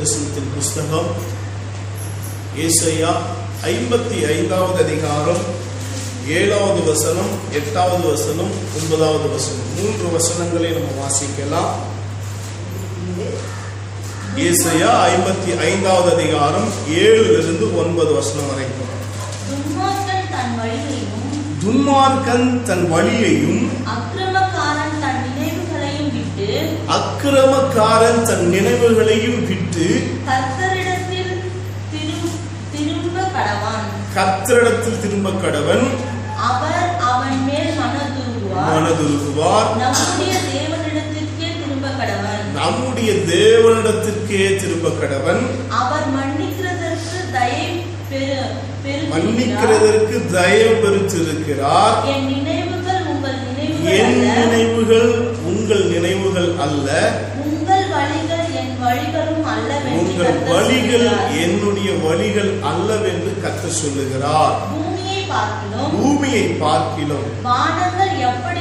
தரிசனத்தில் புஸ்தகம் ஏசாயா 55வது அதிகாரம் 7வது வசனம், 8வது வசனம், 9வது வசனம், 3 வசனங்களை நம்ம வாசிக்கலாம். ஏசாயா 55வது அதிகாரம் 7லிருந்து 9 வசனம் வரைக்கும். துன்மார்க்கன் தன் வழியையும் அக்கிரமக்காரன் தன் நினைவுகளையும் விட்டு கர்த்தரிடத்தில் திரும்ப கடவன். அவர் அவன் மேல் மனதுருகுவார். நம்முடைய தேவனிடத்திற்கே திரும்ப கடவன். அவர் மன்னிக்கிறதற்கு தயவு பெற்றிருக்கிறார். என் நினைவுகள் உங்கள் நினைவுகள் அல்ல, உங்கள் வழிகள் என்னுடைய வழிகள் அல்லவென்று கர்த்தர் சொல்லுகிறார். பூமியை பார்க்கிலும் வானங்கள் எப்படி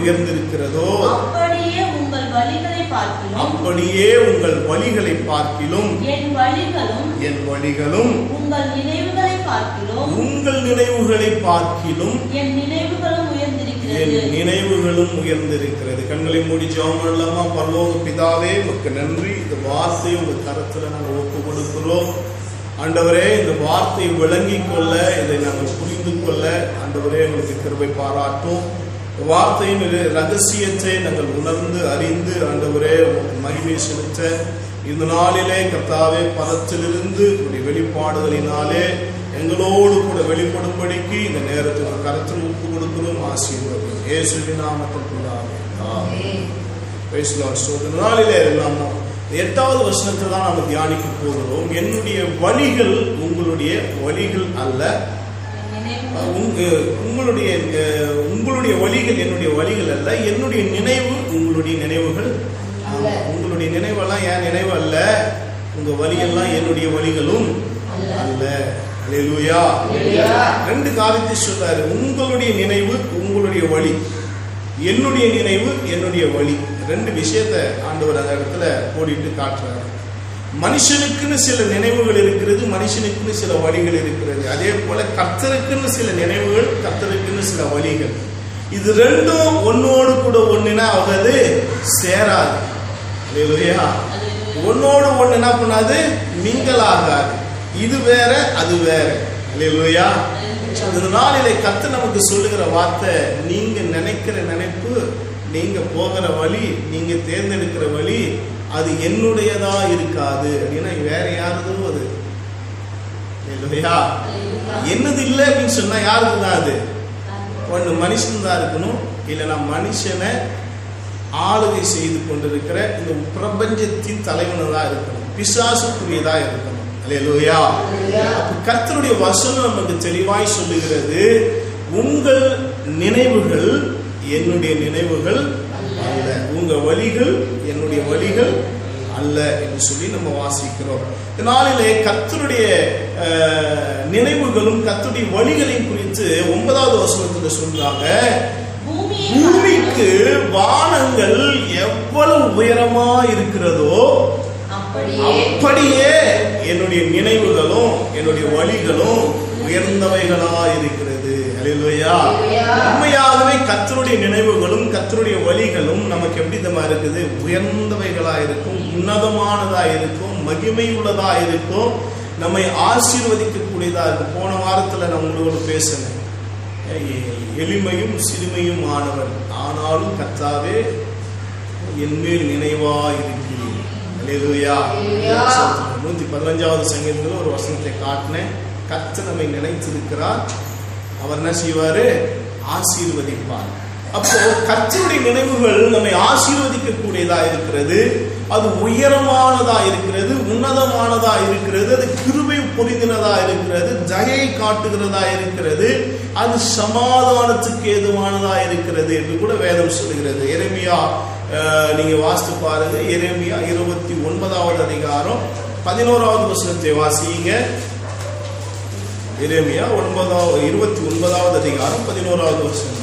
உயர்ந்திருக்கிறதோ அப்படியே உங்கள் வழிகளை பார்க்கிலும் என் வழிகளும் உங்கள் நினைவுகளை பார்க்கிலும் என் நினைவுகளும் உயர்ந்திருக்கிறது. கண்களை மூடி ஜெபம் பண்ணலாமா? பரலோக பிதாவே, உமக்கு நன்றி. இந்த வார்த்தையை உங்கள் கரத்தில் நாங்கள் ஒப்பு கொடுக்கிறோம். ஆண்டவரே, இந்த வார்த்தையை விளங்கிக் கொள்ள, இதை நாங்கள் புரிந்து கொள்ள ஆண்டவரே எங்களுக்கு கிருபை பாராட்டும். வார்த்தையின் ரகசியத்தை நாங்கள் உணர்ந்து அறிந்து ஆண்டவரே உங்களுக்கு மகிமை செலுத்த இந்த நாளிலே கர்த்தாவே பலத்திலிருந்து உங்களுடைய வெளிப்பாடுகளினாலே எங்களோடு கூட வெளிப்படும்படிக்கு இந்த நேரத்தில் கருத்தில் ஒப்பு கொடுக்கிறோம். ஆசீர்வாதம் இயேசுவின் நாமத்தில். இந்த நாளிலே எல்லாம் 8வது வசனத்தை தான் நாம் தியானிக்க போகிறோம். என்னுடைய வழிகள் உங்களுடைய வழிகள் அல்ல, உங்களுடைய உங்களுடைய வழிகள் என்னுடைய வழிகள் அல்ல, என்னுடைய நினைவு உங்களுடைய நினைவுகள், உங்களுடைய நினைவெல்லாம் என் நினைவு அல்ல, உங்க வழியெல்லாம் என்னுடைய வழிகளும் அல்ல. அல்லேலூயா. 2 காரியத்தை சொல்றாரு. உங்களுடைய நினைவு உங்களுடைய வழி, என்னுடைய நினைவு என்னுடைய வழி. 2 விஷயத்தை ஆண்டவர் அந்த இடத்துல போடிட்டு காட்டுறாரு. மனுஷனுக்குன்னு சில நினைவுகள் இருக்கிறது, மனுஷனுக்குன்னு சில வழிகள் இருக்கிறது. அதே போல கர்த்தருக்குன்னு சில நினைவுகள், கர்த்தருக்குன்னு சில வழிகள். இது 2ம் ஒன்னோடு கூட ஒண்ணுனா ஆகாது, சேராது. அல்லேலூயா. ஒன்னோடு ஒண்ணு என்ன பண்ணாது, மிங்கலாகாது. இது வேற அது வேற. அல்லேலூயா. அதனால இதை கர்த்தர் நமக்கு சொல்லுகிற வார்த்தை, நீங்க நினைக்கிற நினைப்பு, நீங்க போகிற வழி, நீங்க தேர்ந்தெடுக்கிற வழி அது என்னுடையதா இருக்காது. அப்படின்னா வேற யாருதும் அது என்னது இல்லை அப்படின்னு சொன்னா யாருக்கு தான் அது? ஒண்ணு மனுஷன் தான் இருக்கணும், இல்லைன்னா மனுஷனை ஆளுகை செய்து கொண்டிருக்கிற இந்த பிரபஞ்சத்தின் தலைவனதா இருக்கணும், பிசாசுக்குரியதா இருக்கணும். அல்லேலூயா. கர்த்தருடைய வசனம் நமக்கு தெளிவாய் சொல்லுகிறது, உங்கள் நினைவுகள் என்னுடைய நினைவுகள் அல்ல, உங்க வழிகள் என்னுடைய வழிகள் அல்ல என்று சொல்லி நம்ம வாசிக்கிறோம். இதனாலே கர்த்தருடைய நினைவுகளும் கர்த்தருடைய வழிகளையும் குறித்து 9வது வசனத்துல சொல்றாங்க. பூமிக்கு வானங்கள் எவ்வளவு உயரமா இருக்கிறதோ அப்படியே என்னுடைய நினைவுகளும் என்னுடைய வழிகளும் உயர்ந்தவைகளா இருக்கிறது. அல்லேலூயா. உண்மையாகவே கர்த்தருடைய நினைவுகளும் கர்த்தருடைய வழிகளும் நமக்கு எப்படி தமா இருக்குது? உயர்ந்தவைகளா இருக்கும், உன்னதமானதா இருக்கும், மகிமை உள்ளதா இருக்கும், நம்மை ஆசீர்வதிக்கக்கூடியதா இருக்கும். போன வாரத்துல நான் உங்களோட பேசினேன், எளிமையும் சிறுமையும் ஆனவன், ஆனாலும் கர்த்தாவே என்மேல் நினைவா இருக்கிறீர். அல்லேலூயா. 115வது சங்கீதத்தில் ஒரு வசனத்தை காட்டினேன். கர்த்தர் நம்மை நினைத்திருக்கிறார், அவர் என்ன செய்வாரு? ஆசீர்வதிப்பார். அப்போ கர்த்தருடைய நினைவுகள் நம்மை ஆசீர்வதிக்கக்கூடியதா இருக்கிறது, அது உயரமானதா இருக்கிறது, உன்னதமானதா இருக்கிறது, அது கிருபை பொறிந்ததா இருக்கிறது, தயை காட்டுகிறதா இருக்கிறது, அது சமாதானத்துக்கு ஏதுவானதா இருக்கிறது என்று கூட வேதம் சொல்லுகிறது. எரேமியா நீங்க வாசித்து பாருங்க. எரேமியா 29வது அதிகாரம் 11வது வசனத்தை வாசிங்க. எரேமியா 29வது அதிகாரம் 11வது வசனம்.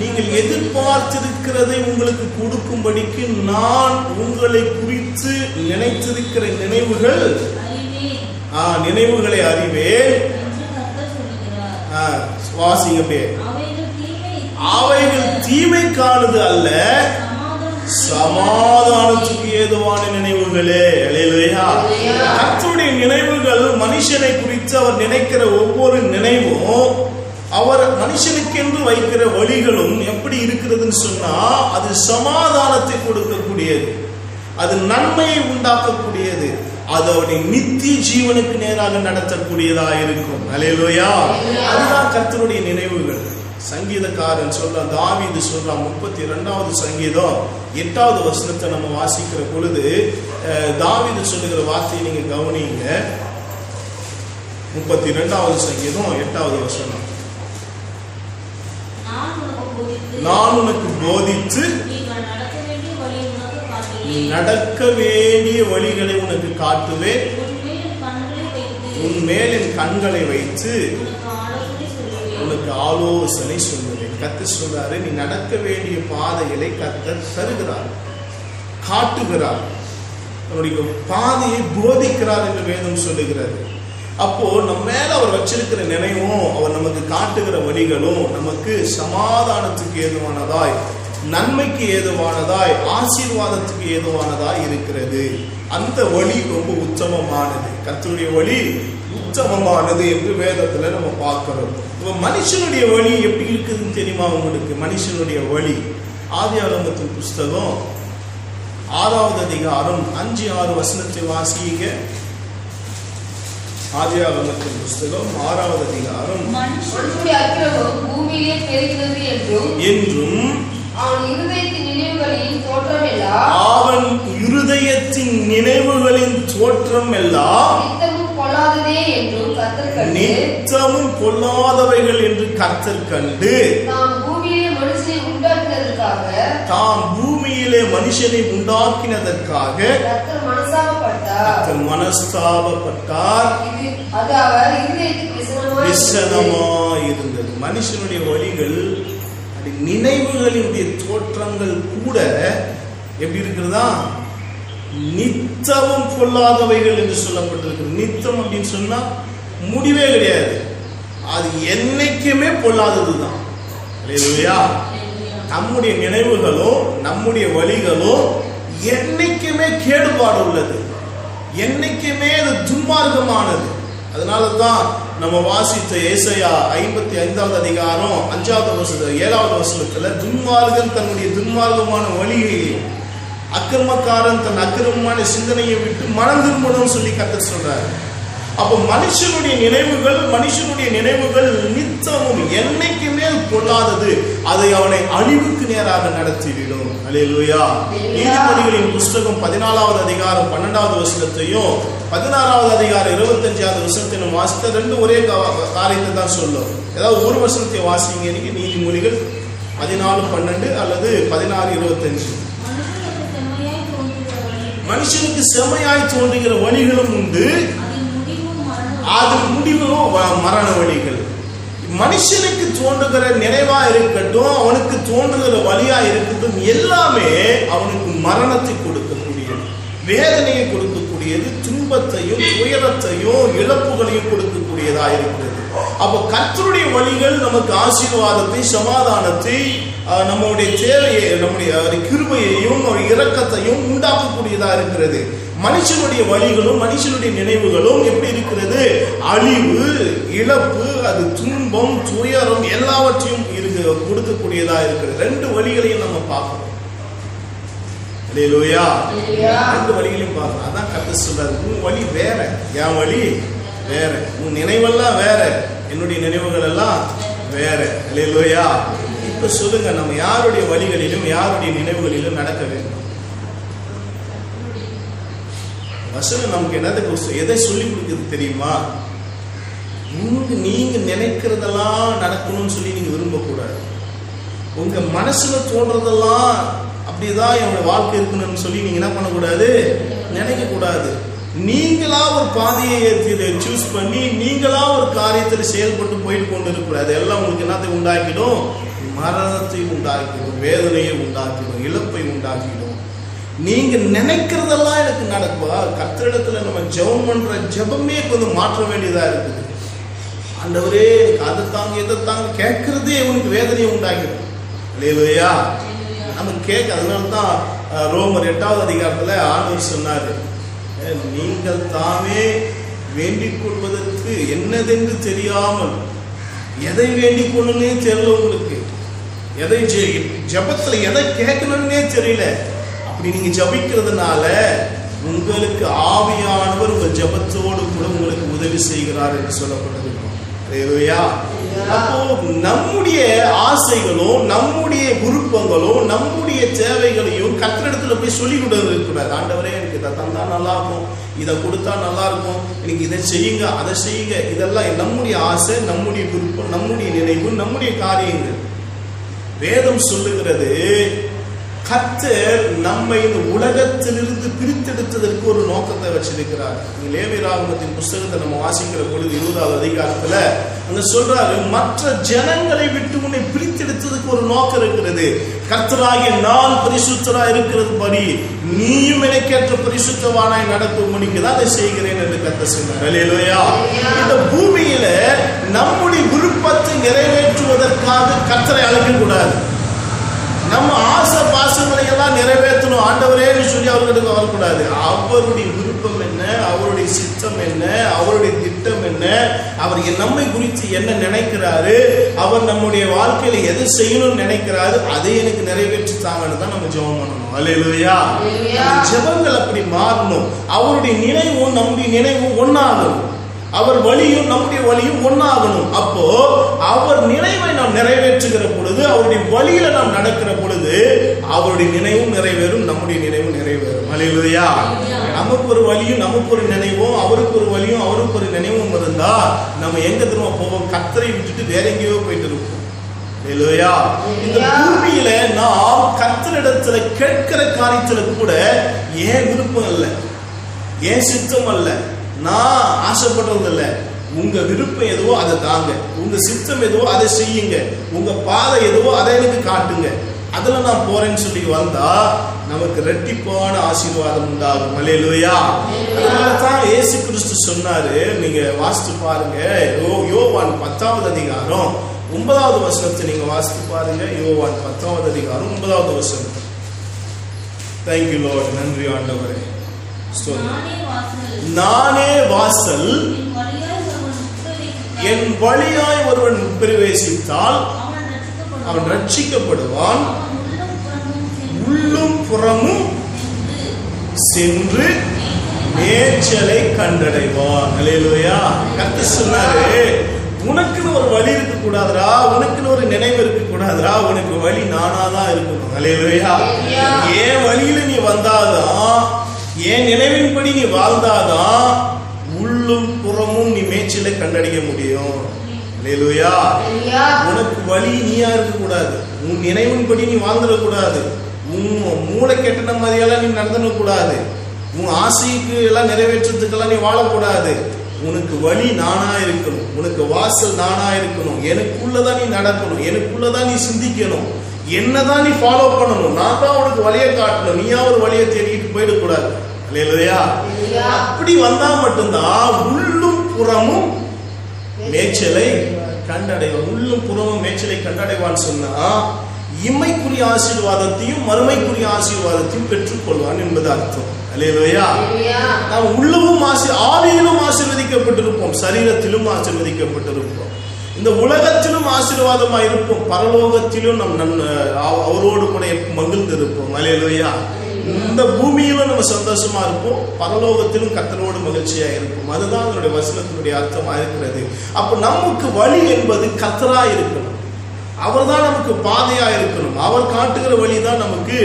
நீங்கள் எதிர்பார்த்திருக்கிறதை உங்களுக்கு கொடுக்கும்படிக்கு நான் உங்களை குறித்து நினைத்திருக்கிற நினைவுகளை அறிவேன். அவைகள் தீமை காணுது அல்ல, சமாதானத்துக்கு ஏதுவான நினைவுகளே. கர்த்தருடைய நினைவுகள் மனுஷனை குறித்து அவர் நினைக்கிற ஒவ்வொரு நினைவும், அவர் மனுஷனுக்கென்று வைக்கிற வழிகளும் எப்படி இருக்கிறதுன்னு சொன்னா, அது சமாதானத்தை கொடுக்கக்கூடியது, அது நன்மையை உண்டாக்கக்கூடியது, அது அவருடைய நித்திய ஜீவனுக்கு நேராக நடத்தக்கூடியதாக இருக்கும். அல்லேலூயா. அதுதான் கர்த்தருடைய நினைவுகள். சங்கீதக்காரன் சொல்றான், தாவீது சொல்றான், 32ஆம் சங்கீதம் 8ஆவது வசனத்தை நம்ம வாசிக்கிற பொழுது தாவீது சொல்லுகிற வார்த்தையை நீங்க கவனிங்க. 32ஆம் சங்கீதம் 8ஆவது வசனம், நான் உனக்கு போதித்து நடக்க வேண்டிய வழிகளை உனக்கு காட்டுவேன், உன் மேலின் கண்களை வைத்து உனக்கு ஆலோசனை சொல்லுவேன். கர்த்தர் சொல்றாரு, நீ நடக்க வேண்டிய பாதைகளை கர்த்தர் தருகிறார், காட்டுகிறார், அவருடைய பாதையை போதிக்கிறார் என்று வேதம் சொல்லுகிறது. அப்போ நம்ம மேல அவர் வச்சிருக்கிற நினைவும், அவர் நமக்கு காட்டுகிற வழிகளும் நமக்கு சமாதானத்துக்கு ஏதுவானதாய், நன்மைக்கு ஏதுவானதாய், ஆசீர்வாதத்துக்கு ஏதுவானதாய் இருக்கிறது. அந்த வழி ரொம்ப உத்தமமானது. கர்த்தருடைய வழி உத்தமமானது என்று வேதத்துல நம்ம பார்க்கிறோம். இப்ப மனுஷனுடைய வழி எப்படி இருக்குதுன்னு தெரியுமா உங்களுக்கு? மனுஷனுடைய வழி ஆதியாகமத்தின் புஸ்தகம் 6ஆவது அதிகாரம் 5-6 வசனத்தை வாசிங்க. ஆதியாகமத்தின் புஸ்தகம் 6ஆவது அதிகாரம், என்றும் அவன் இருதயத்தின் நினைவுகளின் தோற்றம் எல்லாம் நித்தமும் பொல்லாதவைகள் என்று கர்த்தர் கண்டு தாம் பூமியிலே மனுஷனை உண்டாக்கினதற்காக மனஸ்தாபப்பட்டார். மனுஷனுடைய வழிகள், நினைவுகளினுடைய தோற்றங்கள் கூட எப்படி இருக்கிறதா? நித்தமும் பொல்லாதவைகள் என்று சொல்லப்பட்டிருக்கு. நித்தம் அப்படின்னு சொன்னா முடிவே கிடையாது, அது என்னைக்குமே பொல்லாததுதான். நம்முடைய நினைவுகளும் நம்முடைய வழிகளும் என்னைக்குமே கேடுபாடு உள்ளது, என்னைக்குமே அது துன்மார்க்கமானது. அதனாலதான் நம்ம வாசித்த ஏசாயா 55ஆம் அதிகாரம் 5ஆவது வசனம் 7ஆவது வசனத்துல துன்மார்கன் தன்னுடைய துன்மார்க்கமான வழியையும் அக்கிரமக்காரன் தன் அக்கிரமமான சிந்தனையை விட்டு மனம் திரும்பணும்னு சொல்லி கர்த்தர் சொல்றாரு. அப்ப மனுஷனுடைய நினைவுகள், நித்தமும் என்னைக்குமே கொள்ளாதது, அதை அவனை அழிவுக்கு நேராக நடத்திவிடும். அல்லேலூயா. நீதிபதிகளின் புஸ்தகம் 14ஆவது அதிகாரம் 12ஆவது வசனத்தையும் 16ஆவது அதிகாரம் 25ஆவது வசனத்தையும் வாசித்த ரெண்டு ஒரே காரியத்தை தான் சொல்லும். ஏதாவது ஒரு வசனத்தை வாசிங்க நீங்க. நீதிமொழிகள் 14:12 அல்லது 16:25. மனுஷனுக்கு செம்மையாய் தோன்றுகிற வழிகளும் உண்டு, அது முடிவு மரண வழிகள். மனுஷனுக்கு தோன்றுகிற நினைவா இருக்கட்டும், அவனுக்கு தோன்றுகிற வழியா இருக்கட்டும், எல்லாமே அவனுக்கு மரணத்தை கொடுக்கக்கூடியது, வேதனையை கொடுக்கக்கூடியது, துன்பத்தையும் துயரத்தையும் இழப்புகளையும் கொடுக்கக்கூடியதா இருக்கிறது. அப்ப கர்த்தருடைய வழிகள் நமக்கு ஆசீர்வாதத்தை, சமாதானத்தை, நம்முடைய தேவையை, நம்முடைய கிருபையையும் இரக்கத்தையும் உண்டாக்கக்கூடியதா இருக்கிறது. மனுஷனுடைய வழிகளும் மனுஷனுடைய நினைவுகளும் எப்படி இருக்கிறது? அழிவு, இழப்பு, அது துன்பம், துயரம் எல்லாவற்றையும் கொடுக்கக்கூடியதா இருக்கிறது. ரெண்டு வழிகளையும் நம்ம பார்க்கணும். அல்லேலூயா. ரெண்டு வழிகளையும் பார்க்கணும். அதான் கர்த்தர் சொல்றாரு, உன் வழி வேற, என் வழி வேற, உன் நினைவெல்லாம் வேற, என்னுடைய நினைவுகள் எல்லாம் வேற. அல்லேலூயா. இப்ப சொல்லுங்க, நம்ம யாருடைய வழிகளிலும் யாருடைய நினைவுகளிலும் நடக்க வேண்டும்? வசனம் நமக்கு என்னது, எதை சொல்லி கொடுக்குது தெரியுமா? நீங்க நினைக்கிறதெல்லாம் நடக்கணும்னு சொல்லி நீங்க விரும்பக்கூடாது. உங்க மனசுல தோன்றதெல்லாம் அப்படிதான் என்னோட வாழ்க்கை இருக்கணும்னு சொல்லி நீங்க என்ன பண்ணக்கூடாது, நினைக்க கூடாது. நீங்களா ஒரு பாதையை சூஸ் பண்ணி நீங்களா ஒரு காரியத்தில் செயல்பட்டு போயிட்டு கொண்டு இருக்கூடாது. எல்லாம் உங்களுக்கு என்னத்தை உண்டாக்கிடும், மரணத்தை உண்டாக்கிடும், வேதனையை உண்டாக்கிடும், இழப்பை உண்டாக்கிடும். நீங்க நினைக்கிறதெல்லாம் எனக்கு நடப்பா. கத்திரிடத்துல நம்ம ஜெபம் பண்ற ஜெபமே கொஞ்சம் மாற்ற வேண்டியதா இருக்குது. ஆண்டவரே அது தாங்க எதை தாங்க கேட்கறதே உனக்கு வேதனையை உண்டாக்கிடும் இல்லையா? நம்ம கேட்க. அதனால்தான் ரோமர் 8ஆம் அதிகாரத்துல ஆண்டவர் சொன்னாரு, நீங்கள் தாமே வேண்டிக் கொள்வதற்கு என்னதென்று தெரியாமல், எதை வேண்டிக் கொள்ளனே தெரியல உங்களுக்கு, எதை ஜபத்துல எதை கேட்கணும்னே தெரியல. அப்படி நீங்க ஜபிக்கிறதுனால உங்களுக்கு ஆவியானவர் உங்க ஜபத்தோடு கூட உங்களுக்கு உதவி செய்கிறார் என்று சொல்லப்பட்டது. நம்முடைய ஆசைகளும் நம்முடைய விருப்பங்களும் நம்முடைய தேவைகளையும் கத்திரிடத்துல போய் சொல்லிக்கிட்டு இருக்கக்கூடாது. ஆண்டவரே எனக்கு இதை தந்தா நல்லா இருக்கும், இதை கொடுத்தா நல்லா இருக்கும், எனக்கு இதை செய்யுங்க, அதை செய்யுங்க. இதெல்லாம் நம்முடைய ஆசை, நம்முடைய விருப்பம், நம்முடைய நினைவு, நம்முடைய காரியங்கள். வேதம் சொல்லுகிறது, கர்த்தர் நம்மை இந்த உலகத்திலிருந்து பிரித்தெடுத்ததற்கு ஒரு நோக்கத்தை வச்சிருக்கிறார். லேவியராகமத்தின் புத்தகத்தை நம்ம வாசிக்கிற பொழுது 20ஆம் அதிகாரத்துல அங்க சொல்றாரு, மற்ற ஜனங்களை விட்டு உன்னை பிரித்தெடுத்ததுக்கு ஒரு நோக்கம் இருக்கிறது. கர்த்தராகிய நான் பரிசுத்தராய் இருக்கிறது படி நீயும் எனக்கேற்ற பரிசுத்தவானாய் நடக்கும் மணிக்குதான் அதை செய்கிறேன் என்று கர்த்தர் சொன்னார். இந்த பூமியில நம்முடைய விருப்பத்தை நிறைவேற்றுவதற்காக கர்த்தரை அழைக்கக்கூடாது. நம்ம ஆசை பாசங்களை எல்லாம் நிறைவேற்றணும் ஆண்டவரே சொல்லி அவர்கிட்ட வரக்கூடாது. அவருடைய விருப்பம் என்ன, அவருடைய சித்தம் என்ன, அவருடைய திட்டம் என்ன, அவர் நம்மை குறித்து என்ன நினைக்கிறாரு, அவர் நம்முடைய வாழ்க்கையில எது செய்யணும்னு நினைக்கிறாரு, அதை எனக்கு நிறைவேற்றித்தாங்கன்னு தான் நம்ம ஜெபம் பண்ணணும். அல்லேலூயா. ஜெபங்கள் அப்படி மாறணும். அவருடைய நினைவும் நம்முடைய நினைவும் ஒன்னாகணும். அவர் வழியும் நம்முடைய வழியும் ஒன்னாகணும். அப்போ அவர் நினைவை நாம் நிறைவேற்றுகிற பொழுது, அவருடைய வழியில நாம் நடக்கிற பொழுது, அவருடைய நினைவும் நிறைவேறும், நம்முடைய நினைவும் நிறைவேறும். அல்லேலூயா. நமக்கு ஒரு வழியும் நமக்கு ஒரு நினைவும், அவருக்கு ஒரு வழியும் அவருக்கு ஒரு நினைவும் இருந்தா நம்ம எங்க திரும்ப போவோம்? கர்த்தரை விட்டுட்டு வேற எங்கேயோ போயிட்டு இருப்போம். அல்லேலூயா. இந்த பூமியில நாம் கர்த்தரிடத்துல கேட்கிற காரியத்துல கூட ஏன் விருப்பம் இல்லை, ஏன் சித்தம் அல்ல, நான் ஆசைப்படுறது இல்லை, உங்க விருப்பம் எதுவோ அதை தாங்க, உங்க சித்தம் எதுவோ அதை செய்யுங்க, உங்க பாதை எதுவோ அதை எனக்கு காட்டுங்க, அதுல நான் போறேன்னு சொல்லி வந்தா நமக்கு ரெட்டிப்பான ஆசீர்வாதம் உண்டாகும். அல்லேலூயா. அதனாலதான் இயேசு கிறிஸ்து சொன்னாரு, நீங்க வாசித்து பாருங்க, யோவான் 10ஆம் அதிகாரம் 9வது வசனத்தை நீங்க வாசித்து பாருங்க. யோவான் 10ஆம் அதிகாரம் 9வது வசனம். Thank you lord. நன்றி ஆண்டவரே. நானே வாசல், என் வழியாய் ஒருவன் பிரவேசித்தால் அவன் ரட்சிக்கப்படுவான், உள்ளும் புறமும் சென்று மேய்ச்சலை கண்டடைவான். அல்லேலூயா. கர்த்தர் சொன்னாரு, உனக்குன்னு ஒரு வழி இருக்க கூடாதுரா, உனக்குன்னு ஒரு நினைவு இருக்க கூடாதுரா, உனக்கு வழி நானாதான் இருக்கணும். அல்லேலூயா. ஏன் வழியில நீ வந்தாதான், ஏன் நினைவின்படி நீ வாழ்ந்தாதான் உள்ளும் புறமும் நீ மேய்ச்சலை கண்டடிக்க முடியும். உனக்கு வழி நீயா இருக்க கூடாது, உன் நினைவின்படி நீ வாழ்ந்துடக்கூடாது, உன் மூளை கெட்டின மாதிரியெல்லாம் நீ நடந்துடக்கூடாது, உன் ஆசைக்கு எல்லாம் நிறைவேற்றத்துக்கெல்லாம் நீ வாழக்கூடாது. உனக்கு வழி நானா இருக்கணும், உனக்கு வாசல் நானா இருக்கணும், எனக்குள்ளதான் நீ நடக்கணும், எனக்குள்ளதான் நீ சிந்திக்கணும், என்னதான் நீ ஃபாலோ பண்ணணும், நான் தான் உனக்கு வழியை காட்டணும், நீயா ஒரு வழியை தேடிட்டு போயிடக்கூடாது. இல்லையா? அப்படி வந்தா மட்டும்தான் உள்ளும் புறமும் மேய்ச்சலை கண்டடைவான். உள்ளும் புறமும் மேய்ச்சலை கண்டடைவான்னு சொன்னா இம்மைக்குரிய ஆசீர்வாதத்தையும் மறுமைக்குரிய ஆசீர்வாதத்தையும் பெற்றுக்கொள்வான் என்பது அர்த்தம். அல்லேலூயா. நாம் உள்ளவும் ஆவியிலும் ஆசீர்வதிக்கப்பட்டிருப்போம், சரீரத்திலும் ஆசீர்வதிக்கப்பட்டிருப்போம், இந்த உலகத்திலும் ஆசீர்வாதமா இருப்போம், பரலோகத்திலும் நம் அவரோடு கூட மகிழ்ந்து இருப்போம். அல்லேலூயா. இந்த பூமியிலும் நம்ம சந்தோஷமா இருப்போம், பரலோகத்திலும் கர்த்தரோடு மகிழ்ச்சியா இருப்போம். அதுதான் அதனுடைய வசனத்தினுடைய அர்த்தமா இருக்கிறது. அப்ப நமக்கு வழி என்பது கர்த்தரா இருக்கணும், அவர் தான் நமக்கு பாதையா இருக்கணும், அவர் காட்டுகிற வழி தான் நமக்கு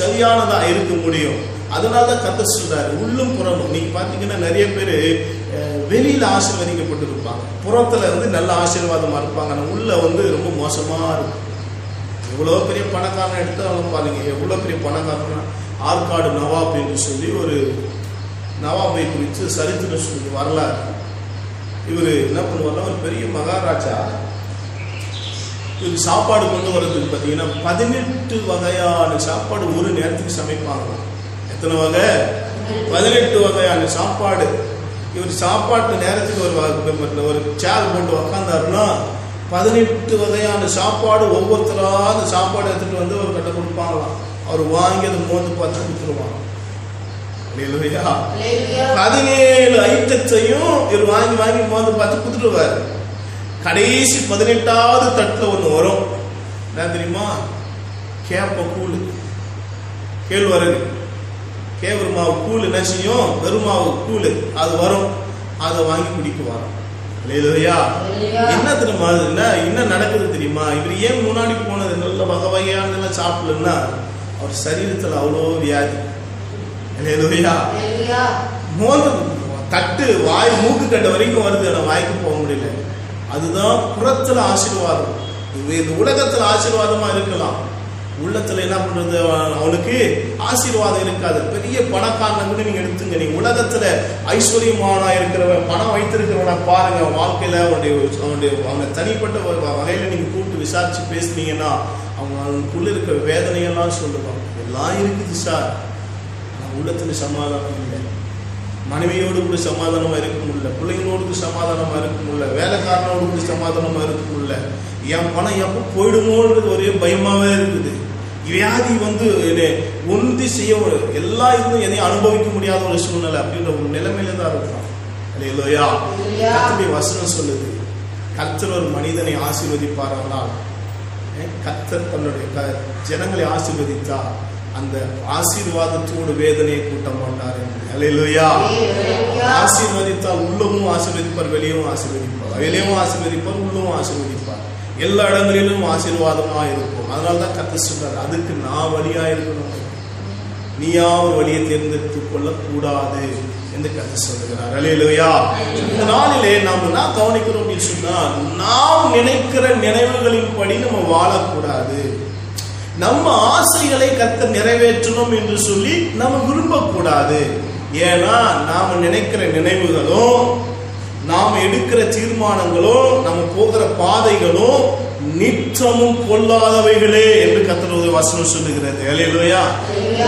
சரியானதா இருக்க முடியும். அதனாலதான் கர்த்தர் சொல்றாரு உள்ளும் புறமும். நீங்க பாத்தீங்கன்னா நிறைய பேரு வெளியில ஆசீர்வதிக்கப்பட்டு இருப்பாங்க, புறத்துல வந்து நல்ல ஆசீர்வாதமா இருப்பாங்க, ஆனா உள்ள வந்து ரொம்ப மோசமா இருக்கும். எவ்வளோ பெரிய பணக்காரன் எடுத்து பாருங்க, எவ்வளோ பெரிய பணக்காரனா ஆற்காடு நவாப் என்று சொல்லி ஒரு நவாபை குறித்து சரித்திரம் சொல்லி வரலாறு. இவர் என்ன பண்ணுவார்னா, ஒரு பெரிய மகாராஜா, இது சாப்பாடு கொண்டு வரதுக்கு பார்த்தீங்கன்னா 18 வகையான சாப்பாடு ஒரு நேரத்துக்கு சமைப்பாங்க. எத்தனை வகை? 18 வகையான சாப்பாடு. இவர் சாப்பாட்டு நேரத்துக்கு ஒரு சேர் போட்டு உக்காந்தாருன்னா 18 வகையான சாப்பாடு ஒவ்வொருத்தராக அந்த சாப்பாடு எடுத்துகிட்டு வந்து ஒரு கட்டை கொடுப்பாங்களாம். அவர் வாங்கி அதை மோந்து பார்த்து கொடுத்துருவாங்க. 17 ஐட்டத்தையும் இவர் வாங்கி வாங்கி மோந்து பார்த்து கொடுத்துருவாரு. கடைசி 18வது தட்டில் ஒன்று வரும். என்ன தெரியுமா? கேப்ப கூழ், கேழ்வரகு, கேவரு மாவு கூழ். என்ன செய்யும்? வெறுமாவு கூழ் அது வரும். அதை வாங்கி குடிக்குவாங்க. என்ன தெரியுமா? என்ன நடக்குது தெரியுமா? இவர் ஏன் முன்னாடி போனது நல்ல வகை வகையானதெல்லாம் சாப்பிடலன்னா அவர் சரீரத்தில் அவ்வளோ வியாதி. மோந்து தட்டு வாய் மூக்கு கட்ட வரைக்கும் வருது, ஆனால் வாய்க்கு போக முடியல. அதுதான் புறத்துல ஆசீர்வாதம். இந்த உலகத்துல ஆசீர்வாதமா இருக்கலாம், உள்ளத்துல என்ன பண்றது, அவனுக்கு ஆசீர்வாதம் இருக்காது. பெரிய பணக்காரன் கூட நீங்க எடுத்துங்க, நீங்க உலகத்துல ஐஸ்வர்யமான இருக்கிறவன், பணம் வைத்திருக்கிறவன பாருங்க வாழ்க்கையில அவனுடைய அவனை தனிப்பட்ட வகையில நீங்க கூப்பிட்டு விசாரிச்சு பேசுனீங்கன்னா அவனுக்குள்ள இருக்கிற வேதனையெல்லாம் சொல்லுவாங்க. எல்லாம் இருக்குது சார், உள்ளத்துல சமாதானம் இல்லை, மனைவியோடு கூட சமாதானமா இருக்க முடியல, பிள்ளைங்களோடு சமாதானமா இருக்க முடியல, வேலைக்காரனோடு கூட சமாதானமா இருக்க முடியல, என் பணம் எப்போ போயிடுமோன்றது ஒரே பயமாவே இருக்குது. வியாதி வந்து ஒன்றி செய்ய எல்லா இதுவும் எதையும் அனுபவிக்க முடியாத ஒரு சூழ்நிலை அப்படின்ற ஒரு நிலைமையில தான் இருக்கலாம். இல்லையா? கர்த்தருடைய வசனம் சொல்லுது, கர்த்தர் ஒரு மனிதனை ஆசீர்வதிப்பார்களால், கர்த்தர் தன்னுடைய ஜனங்களை ஆசீர்வதித்தா அந்த ஆசீர்வாதத்தோடு வேதனையை கூட்ட மாட்டார். அல்லேலூயா. ஆசீர்வதித்தால் உள்ளமும் ஆசீர்வதிப்பார், வெளியவும் ஆசீர்வதிப்பார், வெளியவும் ஆசீர்வதிப்பார், உள்ளமும் ஆசீர்வதிப்பார். எல்லா இடங்களிலும் ஆசீர்வாதமா இருக்கும். அதனால்தான் கர்த்தர் சொல்றார், அதுக்கு நான் வழியா இருக்கணும், நீயா ஒரு வழியை தேர்ந்தெடுத்துக் கொள்ளக்கூடாது என்று கர்த்தர் சொல்லுகிறார். அல்லேலூயா. இந்த நாளிலே நாம என்ன கவனிக்கிறோம் அப்படின்னு சொன்னா, நாம் நினைக்கிற நினைவுகளின் படி நம்ம வாழக்கூடாது. நம்ம ஆசைகளை கர்த்தர் நிறைவேற்றணும் என்று சொல்லி நம்ம விரும்பக்கூடாது. ஏன்னா நாம நினைக்கிற நினைவுகளும் நாம் எடுக்கிற தீர்மானங்களும் நம்ம போகிற பாதைகளும் நிச்சயமும் கொள்ளாதவைகளே என்று கர்த்தருடைய வசனம் சொல்லுகிறது. அல்லேலூயா.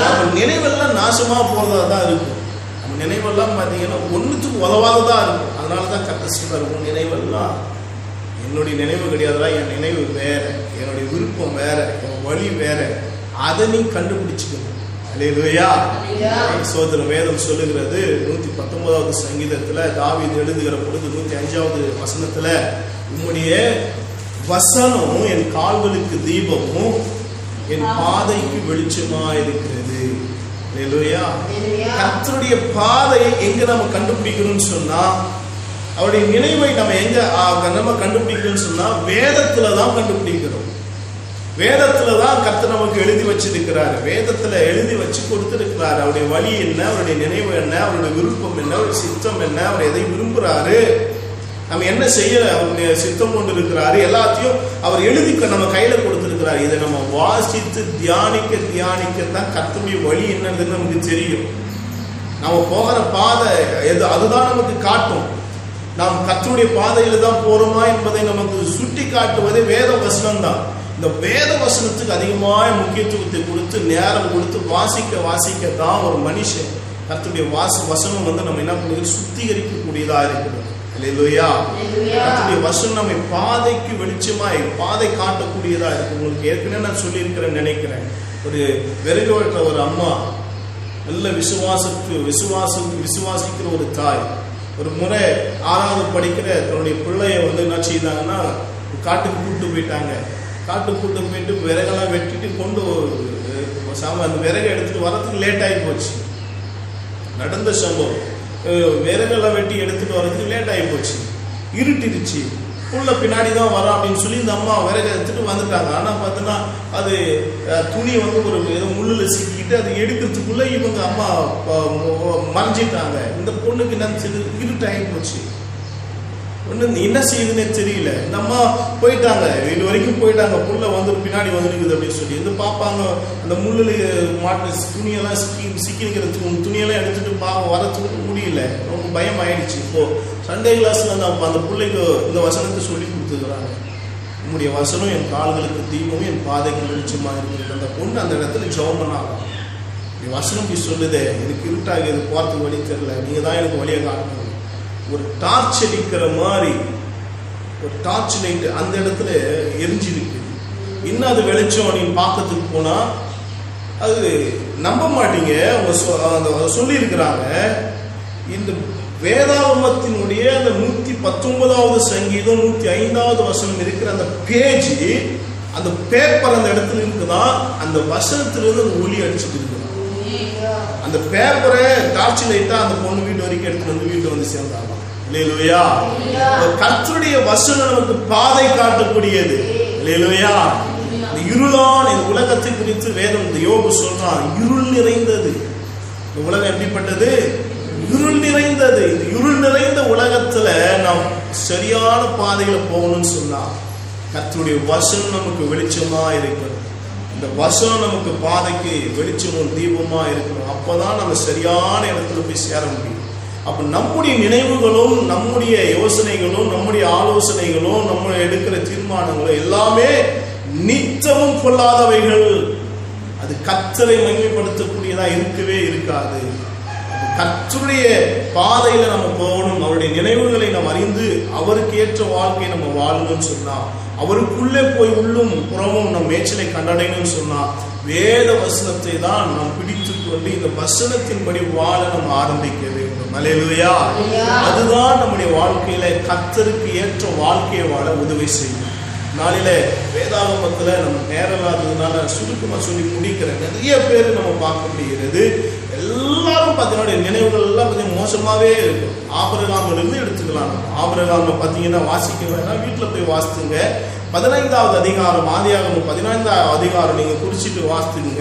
நம்ம நினைவெல்லாம் நாசமா போறதா தான் இருக்கும். நம்ம நினைவெல்லாம் பார்த்தீங்கன்னா ஒன்றுத்துக்கு உதவாததான் இருக்கும். அதனாலதான் கர்த்தர் சொல்றாரு, நினைவெல்லாம் என்னுடைய நினைவு கிடையாதுலாம், என் நினைவு வேற, என்னுடைய விருப்பம் வேற, என் வழி வேற, அதை நீ கண்டுபிடிச்சுக்கணும். அல்லேலூயா. சோதர வேதம் சொல்லுகிறது 119வது சங்கீதத்துல தாவீது எழுதுகிற பொழுது 105வது வசனத்துல, உம்முடைய வசனம் என் கால்களுக்கு தீபமும் என் பாதைக்கு வெளிச்சமா இருக்கிறது. அல்லேலூயா. கர்த்தருடைய பாதையை எங்க நம்ம கண்டுபிடிக்கணும்னு சொன்னா, அவருடைய நினைவை நம்ம எங்க நம்ம கண்டுபிடிக்கணும்னு சொன்னா வேதத்துல தான் கண்டுபிடிக்கிறோம். வேதத்துல தான் கர்த்தர் நமக்கு எழுதி வச்சிருக்கிறாரு, வேதத்துல எழுதி வச்சு கொடுத்திருக்கிறாரு. அவருடைய வழி என்ன, அவருடைய நினைவு என்ன, அவருடைய விருப்பம் என்ன, அவருடைய சித்தம் என்ன, அவர் எதை விரும்புறாரு, நம்ம என்ன செய்ய அவருடைய சித்தம் கொண்டு இருக்கிறாரு, எல்லாத்தையும் அவர் எழுதி நம்ம கையில கொடுத்திருக்கிறாரு. இதை நம்ம வாசித்து தியானிக்க தியானிக்கத்தான் கர்த்தருடைய வழி என்னன்றது நமக்கு தெரியும். நம்ம போகிற பாதை எது அதுதான் நமக்கு காட்டும். நாம் கர்த்தருடைய பாதையில தான் போறோமா என்பதை நமக்கு சுட்டி காட்டுவதே வேத வசனம் தான். இந்த வேத வசனத்துக்கு அதிகமான முக்கியத்துவத்தை கொடுத்து நேரம் கொடுத்து வாசிக்க வாசிக்க தான் ஒரு மனுஷன் கர்த்தருடைய வசனம் வந்து நம்ம என்ன பண்ணுறது, சுத்திகரிக்கக்கூடியதா இருக்கிறது. அல்லேலூயா. கர்த்தருடைய வசனம் நம்ம பாதைக்கு வெளிச்சமாய் பாதை காட்டக்கூடியதா இருக்கு. உங்களுக்கு ஏற்கனவே நான் சொல்லியிருக்கிறேன்னு நினைக்கிறேன். ஒரு விறகு வெட்டுற ஒரு அம்மா, நல்ல விசுவாசிக்கிற ஒரு தாய், ஒரு முறை 6வது படிக்கிற தன்னுடைய பிள்ளைய வந்து என்ன செய்தாங்கன்னா காட்டுக்கு கூப்பிட்டு போயிட்டாங்க. காட்டுக்கு கூப்பிட்டு போயிட்டு விறகெல்லாம் வெட்டிட்டு கொண்டு அந்த விறகை எடுத்துட்டு வரதுக்கு லேட் ஆகி போச்சு. நடந்த சம்பவம், விறகெல்லாம் வெட்டி எடுத்துட்டு வரதுக்கு லேட் ஆகி போச்சு, இருட்டிடுச்சு, புள்ள பின்னாடி தான் வரோம் அப்படின்னு சொல்லி இந்த அம்மா விறகை எடுத்துட்டு வந்துட்டாங்க. ஆனால் பார்த்தோன்னா அது துணி வந்து ஒரு முள்ளில் சிக்கிக்கிட்டு அது எடுக்கிறதுக்குள்ளே இவங்க அம்மா மறைஞ்சிட்டாங்க. இந்த பொண்ணுக்கு என்ன செய்யுது, இருட்டாகி போச்சு, ஒன்று என்ன செய்யுதுன்னே தெரியல. இந்த அம்மா போயிட்டாங்க, இது வரைக்கும் போயிட்டாங்க, புள்ள வந்து பின்னாடி வந்துருக்குது அப்படின்னு சொல்லி இது பார்ப்பாங்க. அந்த முள்ளில் மாட்டு துணியெல்லாம் சிக்கிக்கிறதுக்கு துணியெல்லாம் எடுத்துட்டு வரத்துக்கு முடியல, ரொம்ப பயம் ஆயிடுச்சு. இப்போ சண்டே கிளாஸ்ல அந்த பிள்ளைக்கு இந்த வசனத்தை சொல்லி கொடுத்துக்கிறாங்க. உங்களுடைய வசனம் என் கால்களுக்கு தீபமும் என் பாதைகள் வெளிச்சமாக இருக்கிறது. அந்த பொண்ணு அந்த இடத்துல ஜெபம் பண்ணாங்க, என் வசனம் இப்படி சொல்லுதே, எனக்கு இருட்டாக இது போகிறதுக்கு வழி தெரியல, நீங்கள் தான் எனக்கு வழியை காட்டணும். ஒரு டார்ச் அடிக்கிற மாதிரி ஒரு டார்ச் லைட்டு அந்த இடத்துல எரிஞ்சிருக்கு. இன்னும் அது வெளிச்சம் அப்படின்னு பார்க்கறதுக்கு போனால் அது நம்ப மாட்டீங்க. அவங்க சொல்லியிருக்கிறாங்க, இந்த வேதாகமத்தினுடைய அந்த 119 சங்கீதம் 105 வசனம் இருக்கிற அந்த பேஜ், அந்த பேப்பர் அந்த இடத்துல இருக்குதான். அந்த வசனத்திலிருந்து அந்த ஒளி அடிச்சுட்டு இருக்குதான். அந்த பேப்பரை டார்ச் லைட்டா அந்த பொண்ணு வீட்டு வரைக்கும் எடுத்துட்டு வந்து வீட்டு வந்து சேர்ந்தாங்க. இல்லையா? கர்த்தருடைய வசனம் நமக்கு பாதை காட்டக்கூடியது. இல்லையா? இருளான் இந்த உலகத்தை குறித்து வேதம் யோபு சொல்றான், இருள் நிறைந்தது இந்த உலகம். எப்படிப்பட்டது? இருள் நிறைந்தது. இந்த இருள் நிறைந்த உலகத்துல நாம் சரியான பாதையில போகணும்னு சொன்னா கர்த்தருடைய வசனம் நமக்கு வெளிச்சமா இருக்கிறது. இந்த வசனம் நமக்கு பாதைக்கு வெளிச்சமும் தீபமா இருக்கணும். அப்பதான் நம்ம சரியான இடத்துல போய் சேர முடியும். அப்ப நம்முடைய நினைவுகளும் நம்முடைய யோசனைகளும் நம்முடைய ஆலோசனைகளும் நம்ம எடுக்கிற தீர்மானங்களும் எல்லாமே நித்தமும் கொள்ளாதவைகள். அது கர்த்தரை மகிமைப்படுத்தக்கூடியதா இருக்கவே இருக்காது. கர்த்தருடைய பாதையில நம்ம போகணும். அவருடைய நினைவுகளை நாம் அறிந்து அவருக்கு ஏற்ற வாழ்க்கையை நம்ம வாழணும்னு சொன்னா, அவருக்குள்ளே போய் உள்ளும் புறமும் நம் மேய்ச்சலை கண்டடையணும்னு சொன்னா, வேத வசனத்தை தான் நாம் பிடித்து கொண்டு இந்த வசனத்தின்படி வாழ நம்ம ஆரம்பிக்க வேண்டும். அல்லேலூயா! அதுதான் நம்முடைய வாழ்க்கையில கர்த்தருக்கு ஏற்ற வாழ்க்கையை வாழ உதவி செய்யும். நாளில வேதாகமத்துல நம்ம நேரலாததுனால சுருக்கமா சொல்லி முடிக்கிறேன். நிறைய பேர் நம்ம பார்க்க முடிகிறது. எல்லாரும் பார்த்தீங்கன்னா நினைவுகள் எல்லாம் கொஞ்சம் மோசமாகவே இருக்கும். ஆபிரகாமிலிருந்து எடுத்துக்கலாம். ஆபிரகாம பார்த்தீங்கன்னா வாசிக்கிறவங்க வீட்டில் போய் வாசித்துங்க. 15வது அதிகாரம், ஆதியாகமம் 15வது அதிகாரம் நீங்கள் குறிச்சிட்டு வாசித்துங்க.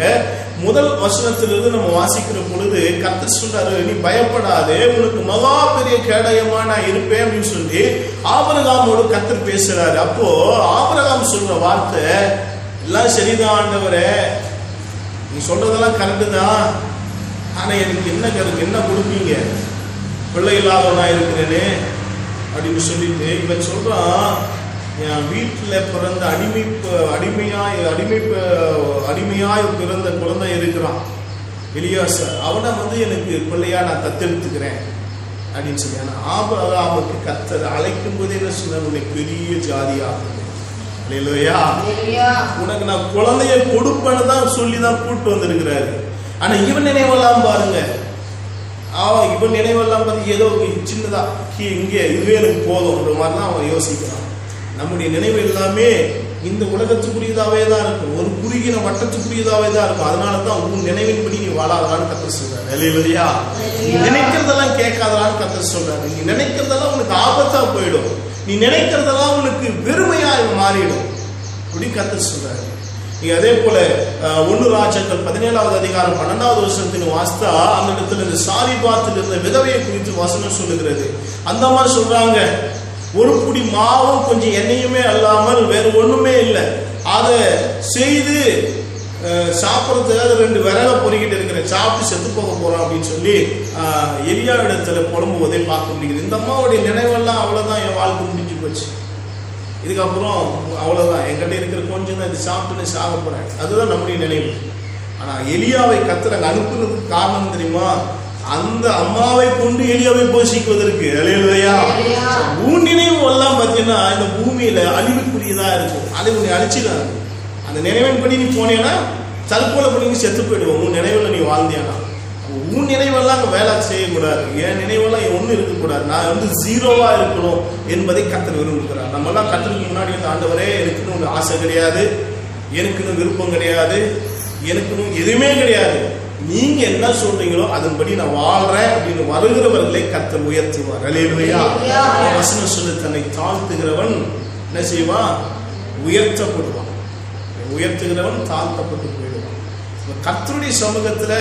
முதல் வசனத்திலிருந்து நம்ம வாசிக்கிற பொழுது கர்த்தர் சொல்றாரு, நீ பயப்படாதே, உனக்கு மகா பெரிய கேடயமா நான் இருப்பேன் அப்படின்னு சொல்லி ஆபிரகாமோடு கர்த்தர் பேசுறாரு. அப்போ ஆபிரகாம் சொல்ற வார்த்தை எல்லாம் சரிதான், ஆண்டவரே நீ சொல்றதெல்லாம் கரெக்டு தான், ஆனா எனக்கு என்ன கருக்கு என்ன கொடுப்பீங்க, பிள்ளை இல்லாதவனா இருக்கிறேனே அப்படின்னு சொல்லிட்டு இவன் சொல்றான், என் வீட்டுல பிறந்த அடிமையாய் பிறந்த குழந்தை இருக்கிறான் எலியாசார், அவனை வந்து எனக்கு பிள்ளையா நான் தத்தெடுத்துக்கிறேன் அப்படின்னு சொல்லி. ஆனா ஆபிரகாமுக்கு கர்த்தர் அழைக்கும் போதே என்ன சொன்னார், உன்னை பெரிய ஜாதியாகும், உனக்கு நான் குழந்தைய கொடுப்பேன்னு தான் சொல்லிதான் கூப்பிட்டு வந்திருக்கிறாரு. ஆனா இவன் நினைவெல்லாம் பாருங்க, இவன் நினைவெல்லாம் பார்த்து ஏதோ சின்னதா இங்கே இதுவே எனக்கு போதும்ன்ற மாதிரிதான் அவன் யோசிக்கிறான். நம்முடைய நினைவு எல்லாமே இந்த உலகத்துக்குரியதாவே தான் இருக்கும், ஒரு குறுகின வட்டத்துக்குரியதாவே தான் இருக்கும். அதனாலதான் உன் நினைவின்படி நீ வாழாதான்னு கத்த சொல்றாரு. இல்லையா? நீ நினைக்கிறதெல்லாம் கேட்காதான்னு கத்த சொல்றாரு. நீ நினைக்கிறதெல்லாம் உனக்கு ஆபத்தா போயிடும், நீ நினைக்கிறதெல்லாம் உனக்கு வெறுமையா மாறிடும் அப்படின்னு கத்த சொல்றாரு. அதே போல 1 ராஜாக்கள் 17வது அதிகாரம் 12வது வசனத்தின் வாஸ்தா அந்த இடத்துல இந்த சாரிபாத்தில் இருந்த விதவையை குறித்து வசனம் சொல்லுகிறது. அந்த மாதிரி சொல்றாங்க, ஒரு புடி மாவும் கொஞ்சம் எண்ணெயுமே அல்லாமல் வேற ஒண்ணுமே இல்லை, அதை செய்து சாப்பிட்றதுக்காக 2 விரலை பொறிக்கிட்டு இருக்கிறேன், சாப்பிட்டு செத்து போக போறோம் அப்படின்னு சொல்லி எலியா இடத்துல புலம்புவதை பார்க்க முடியுது. இந்த அம்மாவுடைய நினைவெல்லாம் அவ்வளவுதான், என் வாழ்க்கை முடிஞ்சு போச்சு, இதுக்கப்புறம் அவ்வளோதான், என்கிட்ட இருக்கிற கொஞ்சம் தான், இது சாப்பிட்டுன்னு சாக போகிறேன், அதுதான் நம்முடைய நினைவு. ஆனால் எலியாவை கர்த்தர் அனுப்புறதுக்கு காரணம் தெரியுமா? அந்த அம்மாவை கொண்டு எலியாவை போஷிக்குவதற்கு. இல்லையா? உன் நினைவு எல்லாம் பார்த்தீங்கன்னா இந்த பூமியில் அழிவுக்குரியதாக இருக்கும், அதை உன்னை அழிச்சிடாது. அந்த நினைவின் படி நீ போனேன்னா தற்கொலை பண்ணி நீ செத்து போயிடுவோம். உன் நினைவில் நீ வாழ்ந்தேன்னா உன் நினைவெல்லாம் அங்கே வேலை செய்யக்கூடாது, என் நினைவெல்லாம் ஒன்றும் இருக்கக்கூடாது, நான் வந்து ஜீரோவாக இருக்கணும் என்பதை கர்த்தர் விரும்புகிறார். நம்மெல்லாம் கர்த்தருக்கு முன்னாடி வந்து ஆண்டவரே எனக்குன்னு ஒரு ஆசை கிடையாது, எனக்குன்னு விருப்பம் கிடையாது, எனக்குன்னு எதுவுமே கிடையாது, நீங்கள் என்ன சொல்றீங்களோ அதன்படி நான் வாழ்றேன் அப்படின்னு வருகிறவர்களை கர்த்தர் உயர்த்துவார். அல்லேலூயா! வசனம் சொல்லி தன்னை தாழ்த்துகிறவன் என்ன செய்வான்? உயர்த்தப்படுவான். உயர்த்துகிறவன் தாழ்த்தப்பட்டு போயிடுவான். கர்த்தருடைய சமூகத்தில்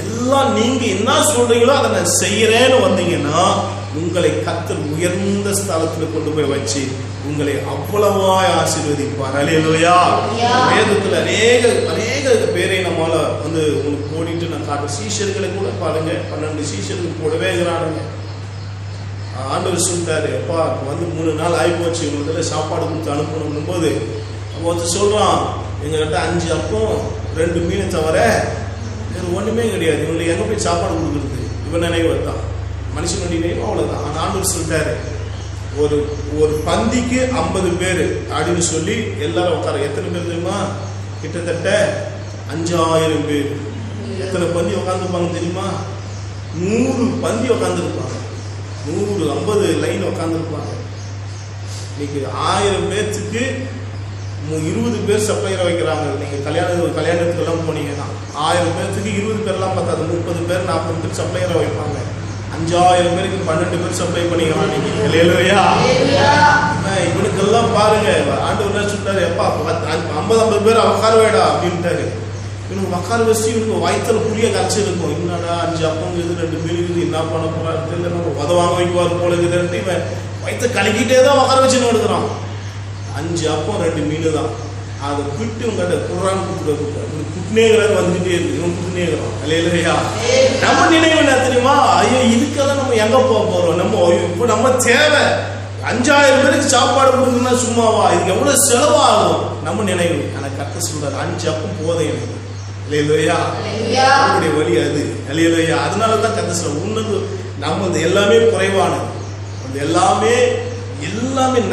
எல்லாம் நீங்க என்ன சொல்றீங்களோ அதை நான் செய்யறேன்னு வந்தீங்கன்னா உங்களை கர்த்தர் உயர்ந்த ஸ்தலத்துல கொண்டு போய் வச்சு உங்களை அவ்வளவாய் ஆசீர்வதிப்பார். அல்லேலூயா! வேதத்துல அநேக பேரை நம்மளால வந்து உங்களுக்கு போடிட்டு நான் காட்டுறேன். சீஷர்களை கூட பாருங்க, 12 சீஷர்கள் கூடவே இருக்கிறானுங்க. ஆண்டவர் சொல்லிட்டாரு, எப்பா வந்து 3 நாள் ஆகிப்போச்சு இவங்களுக்கு சாப்பாடு கொடுத்து அனுப்பணும் போது அப்போ ஒருத்தர் சொல்கிறான், எங்கள்கிட்ட 5 அப்பம் 2 மீனை தவிர இது ஒன்றுமே கிடையாது, இவங்களுக்கு எங்கே போய் சாப்பாடு கொடுக்குறது? இவன் நினைவு தான், மனுஷனுடைய நினைவு அவ்வளோதான். ஆனால் ஆண்டவர் சொல்லிட்டாரு, ஒரு ஒரு பந்திக்கு 50 பேர் அப்படின்னு சொல்லி எல்லாரும் உட்கார. எத்தனை பேர் தெரியுமா? கிட்டத்தட்ட 5000 பேர். எத்தனை பந்தி உட்காந்துருப்பாங்க தெரியுமா? 100 பந்தி உட்காந்துருப்பாங்க, 150 லைன் உட்காந்துருப்பாங்க. இன்னைக்கு 1000 பேர்த்துக்கு 20 பேர் சப்ளையரை வைக்கிறாங்க. நீங்க கல்யாணத்துக்கு எல்லாம் போனீங்கன்னா 1000 பேர்த்துக்கு 20 பேர்லாம் பார்த்தாது, 30 பேர் 40 பேர் சப்ளையரை வைப்பாங்க. 5000 பேருக்கு 12 பேர் சப்ளை பண்ணிக்கலாம். இல்லையா? இவனுக்கெல்லாம் பாருங்க, ஆண்டவர் சொல்றாரு, எப்பா 50 பேர் உட்காரவேடா அப்படின்ட்டாரு. இவனுக்கு உட்கார வச்சு இவனுக்கு வாய்த்தல புரிய கரைச்சிருக்கும். என்னடா 5 அப்பம் 2 மீன் என்ன பண்ண போறாரு, நம்ம உதவாங்க வைக்குவார் போல இருக்குதுன்ட்டு இவன் வயிற்ற கலக்கிட்டே தான் உட்கார வச்சுன்னு எடுக்கிறான். 5 அப்பம் 2 மீன் தான். அதை குட்டு உங்கள்கிட்ட குரான் கூப்பிட்டு குட்னேகராக வந்துட்டே இருக்கு. இவன் குட்னேகரம். இல்லையா? நம்ம நினைவு என்ன தெரியுமா? ஐயோ, இதுக்கெல்லாம் நம்ம எங்கே போக போகிறோம்? நம்ம இப்போ நம்ம தேவை 5000 பேருக்கு சாப்பாடு கொடுக்குன்னா சும்மாவா? இதுக்கு எவ்வளோ செலவாகும்? நம்ம நினைவு. ஆனால் கரெக்டாக சொல்றாரு, 5 அப்பம் போதும் எனக்கு. இல்லையா? நம்மளுடைய வழி அது. இல்லையா? அதனால தான் கதை சொல்ல உன்னது நம்ம எல்லாமே குறைவானது, அந்த எல்லாமே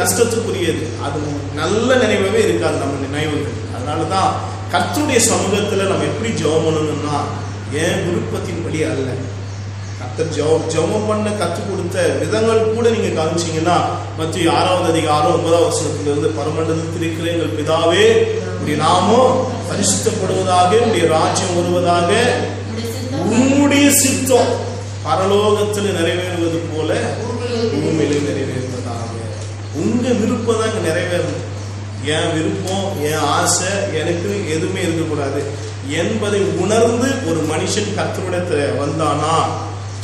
நஷ்டத்துக்குரியது. அது நல்ல நினைவாகவே இருக்காது நம்ம நினைவுகள். அதனால தான் கர்த்தருடைய சமூகத்தில் நம்ம எப்படி ஜெபம் பண்ணணும்னா, என் விருப்பத்தின்படி அல்ல, கர்த்தர் ஜெபம் பண்ண கற்றுக் கொடுத்த விதங்கள் கூட நீங்கள் கவனிச்சிங்கன்னா, மத்திய 6ஆம் அதிகாரம் 9ஆம் வசனத்திலிருந்து, பரமண்டலத்தில் இருக்கிற எங்கள் பிதாவே, உடைய நாமம் பரிசுத்தப்படுவதாக, உடைய ராஜ்யம் வருவதாக, உம்முடைய சித்தம் பரலோகத்தில் நிறைவேறுவது போல பூமியிலே நிறைவேறுவதாக. உங்கள் விருப்பம் தான் இங்கே நிறைவேறணும். என் விருப்பம், என் ஆசை, எனக்கு எதுவுமே இருக்கக்கூடாது என்பதை உணர்ந்து ஒரு மனுஷன் கர்த்தருடைய வந்தானா,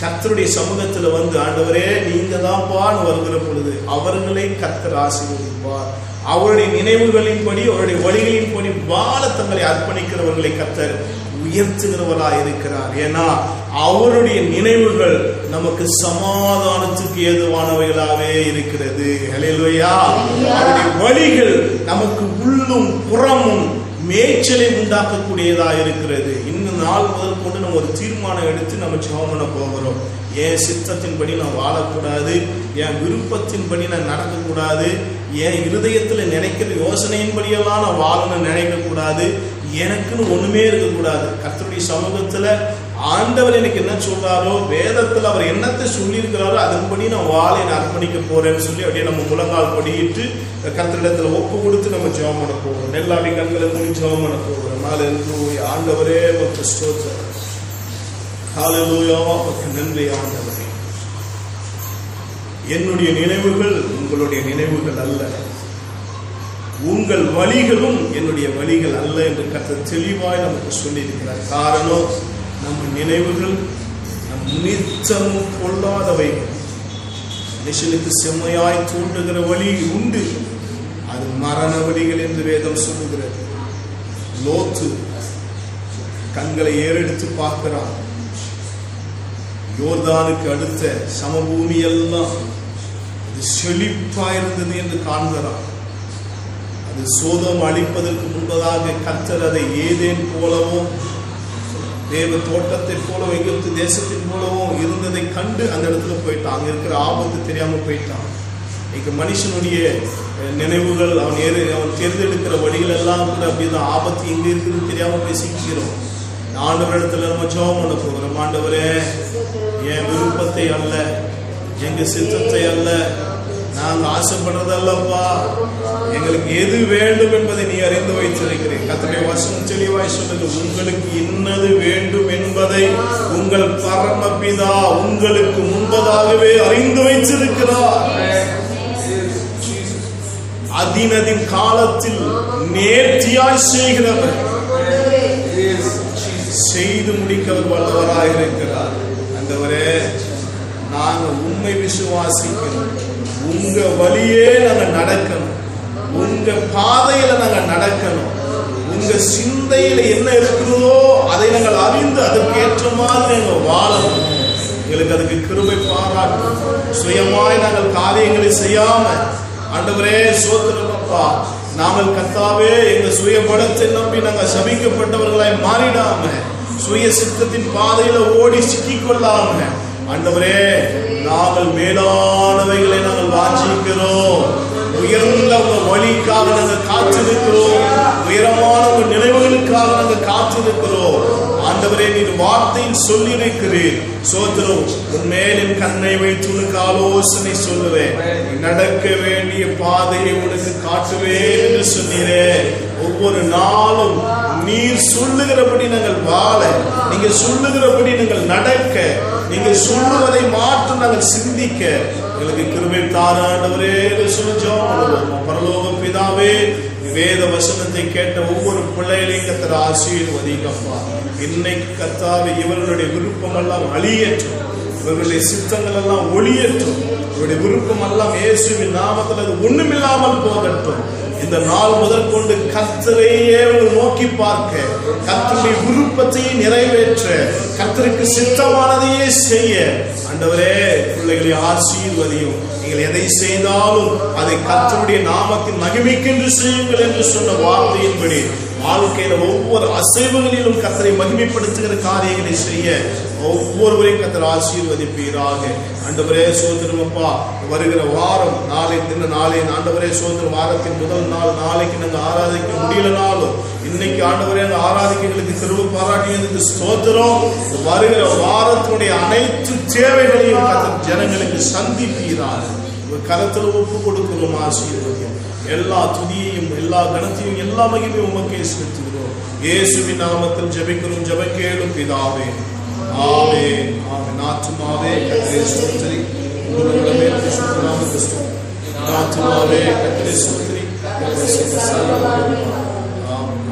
கர்த்தருடைய சமூகத்துல வந்து, ஆண்டவரே நீங்க தான்பான்னு வருகிற பொழுது அவர்களை கர்த்தர் ஆசீர்வதிப்பார். அவருடைய நினைவுகளின்படி, அவருடைய வழிகளின்படி வாழ தங்களை அர்ப்பணிக்கிறவர்களை கர்த்தர் உயர்த்துகிறவரா இருக்கிறார். ஏன்னா அவருடைய நினைவுகள் நமக்கு சமாதானத்துக்கு ஏதுவானவைகளாகவே இருக்கிறது. ஹல்லேலூயா. அவருடைய வழிகள் நமக்கு உள்ளும் புறமும் மேய்ச்சலை உண்டாக்கக்கூடியதா இருக்கிறது. இன்னும் நாள் முதல் கொண்டு நம்ம ஒரு தீர்மானம் எடுத்து நம்ம ஜெபம் பண்ண போகிறோம். என் சித்தத்தின்படி நான் வாழக்கூடாது, என் விருப்பத்தின்படி நான் நடக்கக்கூடாது, என் இருதயத்தில் நினைக்கிற யோசனையின்படியெல்லாம் நான் வாழணும்னு நினைக்கக்கூடாது, எனக்குன்னு ஒன்றுமே இருக்கக்கூடாது. கர்த்தருடைய சமூகத்தில் ஆண்டவர் எனக்கு என்ன சொல்றாரோ, வேதத்தில் அவர் என்னத்தை சொல்லியிருக்கிறாரோ அதன்படி நான் வாழை அர்ப்பணிக்க போறேன்னு சொல்லி அப்படியே நம்ம முழங்கால் படியிட்டு கர்த்தரிடத்துல ஒப்பு கொடுத்து நம்ம ஜெபம் பண்ண போகிறோம். எல்லாமே கண்களை மூடி ஜெபம் பண்ண போகிறோம். ஹல்லேலூயா. ஆண்டவரே உமக்கு ஸ்தோத்திரம். ஹல்லேலூயா. உமக்கு நன்றி ஆண்டவரே. என்னுடைய நினைவுகள் உங்களுடைய நினைவுகள் அல்ல, உங்கள் வழிகளும் என்னுடைய வழிகள் அல்ல என்று கர்த்தர் தெளிவாய் நமக்கு சொல்லியிருக்கிறார். காரணம், நம்ம நினைவுகள் நம் நிச்சமும் கொள்ளாதவை. மனுஷனுக்கு செம்மையாய் தூண்டுகிற வழி உண்டு, அது மரண வழிகள் என்று வேதம் சொல்லுகிறது. லோத்து கண்களை ஏறெடுத்து பார்க்கிறான். யோர்தானுக்கு அடுத்த சமபூமி எல்லாம் அது செழிப்பாயிருந்தது என்று காண்கிறான். அது சோதம் அழிப்பதற்கு முன்பதாக கர்த்தர் அதை ஏதேன் போலவும் தேவ தோட்டத்தை போல எகிப்து தேசத்தின் போலவும் இருந்ததை கண்டு அந்த இடத்துல போயிட்டான். அங்கே இருக்கிற ஆபத்து தெரியாமல் போயிட்டான். இன்னைக்கு மனுஷனுடைய நினைவுகள் அவன் தேர்ந்தெடுக்கிற வழிகள் எல்லாம் கூட அப்படிதான். ஆபத்து எங்கே இருக்குதுன்னு தெரியாமல் போய் சிக்கிறோம். ஆண்டவர் இடத்துல நம்ம ஜெபம் பண்ண போகிறோம். ஆண்டவரே, என் விருப்பத்தை அல்ல, எங்கள் சித்தத்தை அல்ல, நாங்கள் ஆசைப்படுறதல்லப்பா, எங்களுக்கு எது வேண்டும் என்பதை நீ அறிந்து வைத்திருக்கிறேன். கர்த்தருடைய வசனம் தெளிவாய் சொல்லுது, உங்களுக்கு இன்னது வேண்டும் என்பதை உங்கள் பரமபிதா உங்களுக்கு முன்பதாகவே அறிந்து வைத்திருக்கிறார். அதினதின் காலத்தில் நேர்த்தியாய் செய்கிறவர், செய்து முடிக்கவர் வல்லவராக இருக்கிறார். அந்தவரே, நாங்கள் உண்மை விசுவாசிக்கிறோம். உங்க வழியே நாங்க நடக்கணும், உங்க பாதையில நாங்க நடக்கணும். உங்க சிந்தையில என்ன இருக்கிறதோ அதை நாங்கள் அறிந்து அதற்கேற்ற மாதிரி நாங்கள் வாழணும். எங்களுக்கு அதுக்கு கிருபை பாராட்டும். சுயமாய் நாங்கள் காரியங்களை செய்யாம ஆண்டவரே சோத்திரம் அப்பா, நாங்கள் கர்த்தாவே எங்க சுய பலத்தை நம்பி நாங்கள் சபிக்கப்பட்டவர்களாய் மாறிடாம சுய சித்தத்தின் பாதையில ஓடி சிக்கிக் கொள்ளாம ஆண்டவரே நாங்கள் மேலானவைகளை நாங்கள் வாஞ்சிக்கிறோம். உயர்ந்த வழிக்காக நாங்கள் காத்திருக்கிறோம். உயரமான நினைவுகளுக்காக நாங்கள் காத்திருக்கிறோம். ஆண்டவரே நீர் வார்த்தையில் சொல்லியிருக்கிறீர். சோதரம் உன்மேலின் கண்ணை வைத்து உனக்கு ஆலோசனை சொல்லுவேன், நடக்க வேண்டிய பாதையை உனக்கு காட்டுவேன் என்று சொன்னீரே. ஒவ்வொரு நாளும் நீர் சொல்லுகிறபடி நாங்கள் வாழ, நீங்க சொல்லுகிறபடி நாங்கள் நடக்க, நீங்க சொல்லுவதை மாற்ற நாங்கள் சிந்திக்க எங்களுக்கு கிருபை தாராண்டவரே சொல்லுவோம். பரலோக பிதாவே, வேத வசனத்தை கேட்ட ஒவ்வொரு பிள்ளைகளையும் கர்த்தர் ஆசீர்வதிங்கப்பா. இன்னைக்கு கர்த்தாவே இவர்களுடைய விருப்பம் எல்லாம் அழியற்றும், இவர்களுடைய சித்தங்கள் எல்லாம் ஒளியற்றும், இவருடைய விருப்பம் எல்லாம் இயேசுவின் நாமத்தில் அது ஒண்ணுமில்லாமல் போகட்டும். இந்த நாள் முதல் கொண்டு கர்த்தரையே நோக்கி பார்க்க, கர்த்தருடைய விருப்பத்தையே நிறைவேற்ற, கர்த்தருக்கு சித்தமானதையே செய்ய ஆண்டவரே பிள்ளைகளை ஆசீர்வதியும். நீங்கள் எதை செய்தாலும் அதை கர்த்தருடைய நாமத்தின் மகிமைக்கென்று செய்யுங்கள் என்று சொன்ன வார்த்தையின்படி வாழ்க்கையில ஒவ்வொரு அசைவுகளிலும் கர்த்தரை மகிமைப்படுத்துகிற காரியங்களை செய்ய ஒவ்வொருவரையும் கர்த்தர் ஆசீர்வதிப்பீராக. ஆண்டவரே சோதரமப்பா, வருகிற வாரம் நாளை தின நாளை ஆண்டவரே சோதர வாரத்தின் முதல் நாள் நாளைக்கு நாங்கள் ஆராதிக்க முடியலனாலும் இன்னைக்கு ஆண்டவரே ஆராதிக்க எங்களுக்கு திரும்ப பாராட்டியதுக்கு சோதரம். வருகிற வாரத்தினுடைய அனைத்து தேவைகளையும் கர்த்தர் ஜனங்களுக்கு சந்திப்பீராக. ஒரு கரத்தில் ஒப்பு கொடுக்கிறோம். ஆசீர்வதியும் எல்லா துதியையும் எல்லா கணத்தையும் எல்லா மகிமையும் உமக்கே செலுத்துகிறோம். இயேசுவின் நாமத்தில் ஜெபிக்கிறோம் ஜெபக்கேளும் பிதாவே. ஆமென். ஆமென். ஆத்துமாவே கர்த்தரை ஸ்தோத்திரி, உம்முடைய நாமத்தை ஸ்தோத்திரி. ஆத்துமாவே கர்த்தரை ஸ்தோத்திரி.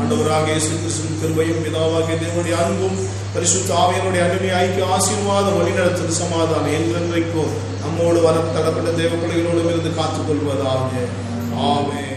ஆண்டவராக இயேசு கிறிஸ்துவின் கிருபையும் பிதாவாகிய தேவனுடைய அன்பும் பரிசுத்த ஆவியினுடைய அடிமை ஐக்கிய ஆசீர்வாதம் வழிநடத்தும் சமாதானம் என்றென்றைக்கும் நம்மோடு வர தடப்பட்ட தேவ பிள்ளைகளோடும் இருந்து காத்துக்கொள்வதாக. Amen.